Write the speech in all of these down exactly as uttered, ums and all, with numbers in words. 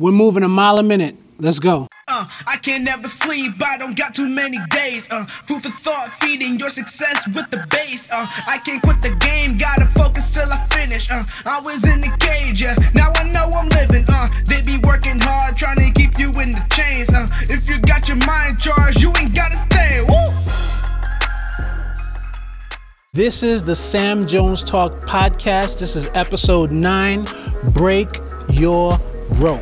We're moving a mile a minute. Let's go. Uh, I can't never sleep, I don't got too many days. Uh, food for thought, feeding your success with the base. Uh, I can't quit the game, gotta focus till I finish. Uh, I was in the cage, yeah, now I know I'm living. Uh, they be working hard, trying to keep you in the chains. Uh, if you got your mind charged, you ain't gotta stay. Woo! This is the Sam Jones Talk Podcast. This is episode nine, Break Your Rope.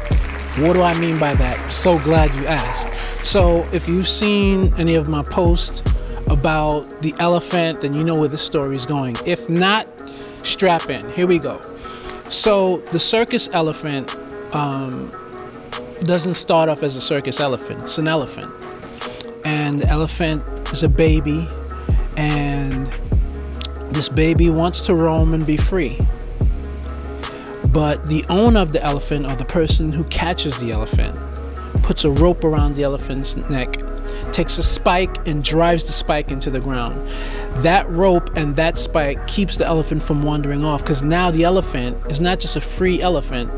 What do I mean by that? So glad you asked. So if you've seen any of my posts about the elephant, then you know where this story is going. If not, strap in. Here we go. So the circus elephant um, doesn't start off as a circus elephant. It's an elephant. And the elephant is a baby. And this baby wants to roam and be free. But the owner of the elephant, or the person who catches the elephant, puts a rope around the elephant's neck, takes a spike and drives the spike into the ground. That rope and that spike keeps the elephant from wandering off, because now the elephant is not just a free elephant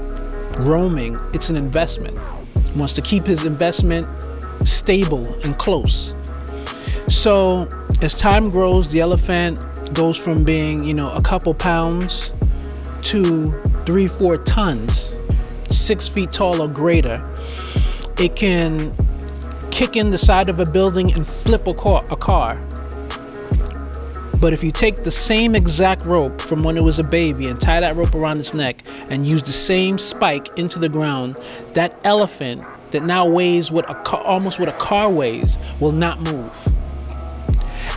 roaming, it's an investment. He wants to keep his investment stable and close. So as time grows, the elephant goes from being, you know, a couple pounds to three, four tons, six feet tall or greater. It can kick in the side of a building and flip a car, a car. But if you take the same exact rope from when it was a baby and tie that rope around its neck and use the same spike into the ground, that elephant that now weighs what a car, almost what a car weighs, will not move.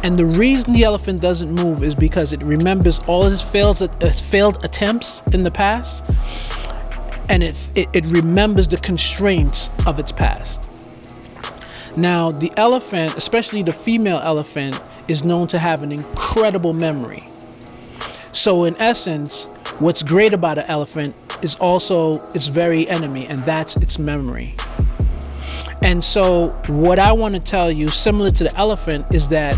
And the reason the elephant doesn't move is because it remembers all its fails, its failed attempts in the past, and it, it, it remembers the constraints of its past. Now, the elephant, especially the female elephant, is known to have an incredible memory. So in essence, what's great about an elephant is also its very enemy, and that's its memory. And so what I want to tell you, similar to the elephant, is that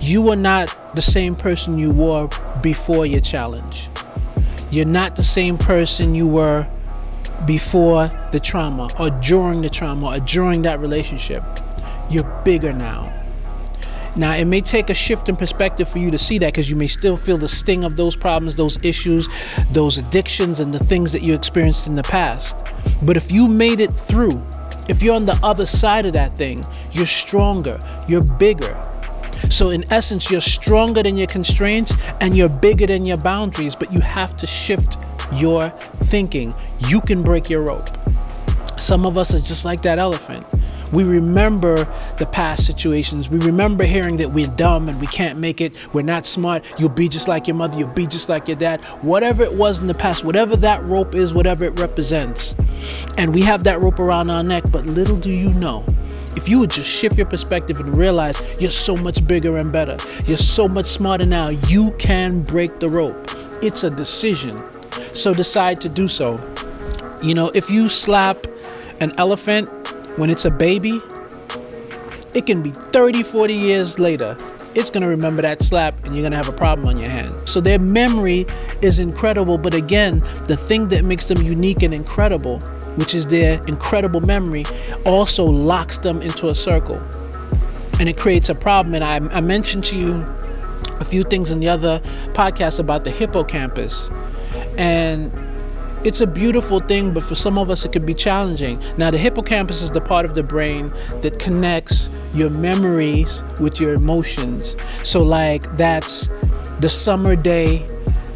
you are not the same person you were before your challenge. You're not the same person you were before the trauma, or during the trauma, or during that relationship. You're bigger now. Now, it may take a shift in perspective for you to see that, because you may still feel the sting of those problems, those issues, those addictions, and the things that you experienced in the past. But if you made it through, if you're on the other side of that thing, you're stronger, you're bigger. So in essence, you're stronger than your constraints and you're bigger than your boundaries, but you have to shift your thinking. You can break your rope. Some of us are just like that elephant. We remember the past situations. We remember hearing that we're dumb and we can't make it. We're not smart. You'll be just like your mother. You'll be just like your dad. Whatever it was in the past, whatever that rope is, whatever it represents. And we have that rope around our neck, but little do you know, if you would just shift your perspective and realize you're so much bigger and better, you're so much smarter now, you can break the rope. It's a decision. So decide to do so. You know, if you slap an elephant when it's a baby, it can be thirty, forty years later. It's gonna remember that slap and you're gonna have a problem on your hand. So their memory is incredible, but again, the thing that makes them unique and incredible, which is their incredible memory, also locks them into a circle. And it creates a problem. And I, I mentioned to you a few things in the other podcast about the hippocampus. And it's a beautiful thing, but for some of us it could be challenging. Now, the hippocampus is the part of the brain that connects your memories with your emotions. So like, that's the summer day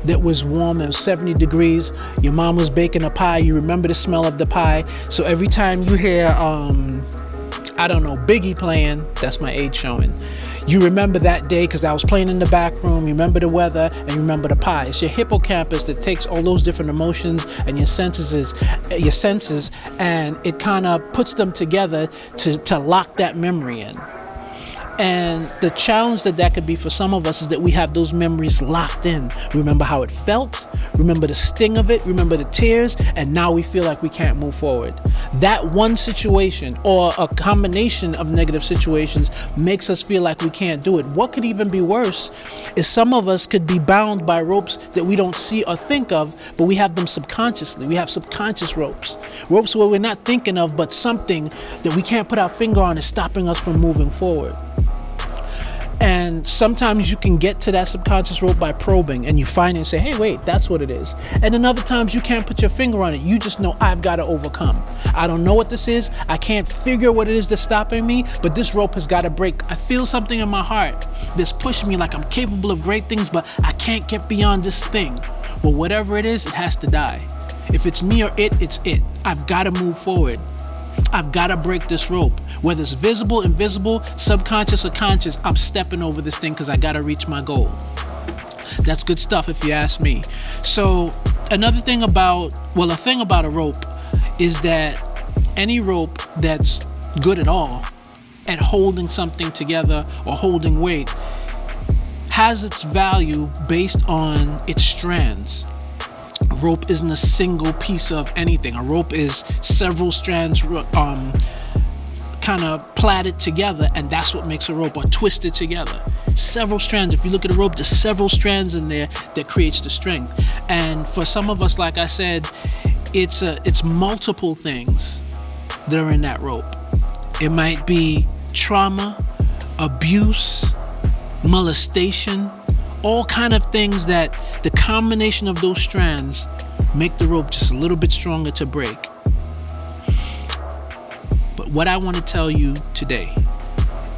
that was warm, it was seventy degrees, your mom was baking a pie, you remember the smell of the pie. So every time you hear, um, I don't know, Biggie playing, that's my age showing, you remember that day because I was playing in the back room, you remember the weather, and you remember the pie. It's your hippocampus that takes all those different emotions and your senses, your senses, and it kind of puts them together to, to lock that memory in. And the challenge that that could be for some of us is that we have those memories locked in. Remember how it felt, remember the sting of it, remember the tears, and now we feel like we can't move forward. that one situation or a combination of negative situations makes us feel like we can't do it. What could even be worse is some of us could be bound by ropes that we don't see or think of, but we have them subconsciously. We have subconscious ropes, ropes where we're not thinking of, but something that we can't put our finger on is stopping us from moving forward. And sometimes you can get to that subconscious rope by probing, and you find it and say, hey, wait, that's what it is. And then other times you can't put your finger on it. You just know I've got to overcome. I don't know what this is. I can't figure what it is that's stopping me, but this rope has got to break. I feel something in my heart that's pushing me like I'm capable of great things, but I can't get beyond this thing. Well, whatever it is, it has to die. If it's me or it, it's it. I've got to move forward. I've got to break this rope. Whether it's visible, invisible, subconscious or conscious, I'm stepping over this thing because I got to reach my goal. That's good stuff if you ask me. So another thing about, well, a thing about a rope is that any rope that's good at all at holding something together or holding weight has its value based on its strands. A rope isn't a single piece of anything. A rope is several strands um, kind of plaited together, and that's what makes a rope, or twisted together. Several strands. If you look at a rope, there's several strands in there that creates the strength. And for some of us, like I said, it's, a, it's multiple things that are in that rope. It might be trauma, abuse, molestation, all kind of things that the combination of those strands make the rope just a little bit stronger to break. But what I want to tell you today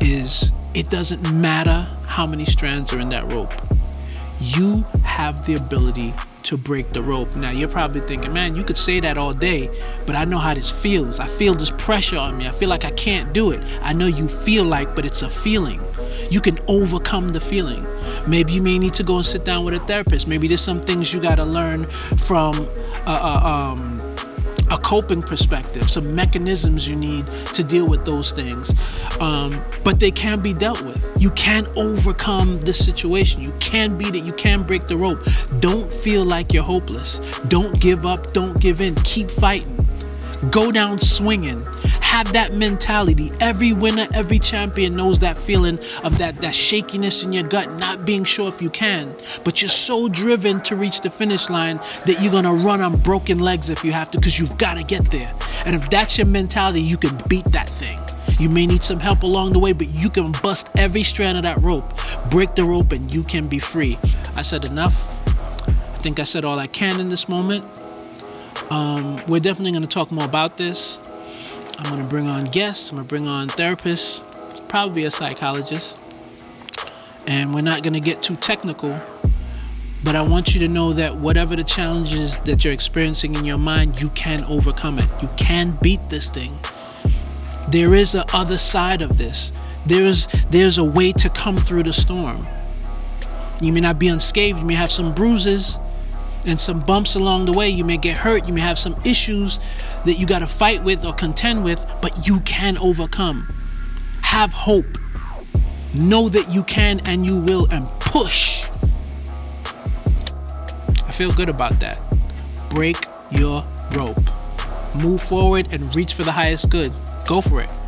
is it doesn't matter how many strands are in that rope. You have the ability to break the rope. Now you're probably thinking, man, you could say that all day, but I know how this feels. I feel this pressure on me. I feel like I can't do it. I know you feel like, but it's a feeling. You can overcome the feeling. Maybe you may need to go and sit down with a therapist. Maybe there's some things you got to learn from a, a, um, a coping perspective, some mechanisms you need to deal with those things. Um, but they can be dealt with. You can overcome this situation. You can beat it. You can break the rope. Don't feel like you're hopeless. Don't give up. Don't give in. Keep fighting. Go down swinging. Have that mentality. Every winner, every champion knows that feeling of that, that shakiness in your gut, not being sure if you can. But you're so driven to reach the finish line that you're going to run on broken legs if you have to, because you've got to get there. And if that's your mentality, you can beat that thing. You may need some help along the way, but you can bust every strand of that rope, break the rope, and you can be free. I said enough. I think I said all I can in this moment. Um, we're definitely going to talk more about this. I'm going to bring on guests, I'm going to bring on therapists, probably a psychologist, and we're not going to get too technical, but I want you to know that whatever the challenges that you're experiencing in your mind, you can overcome it. You can beat this thing. There is a other side of this. There's, there's a way to come through the storm. You may not be unscathed, you may have some bruises and some bumps along the way. You may get hurt. You may have some issues that you got to fight with or contend with, but you can overcome. Have hope. Know that you can and you will, and push. I feel good about that. Break your rope. Move forward and reach for the highest good. Go for it.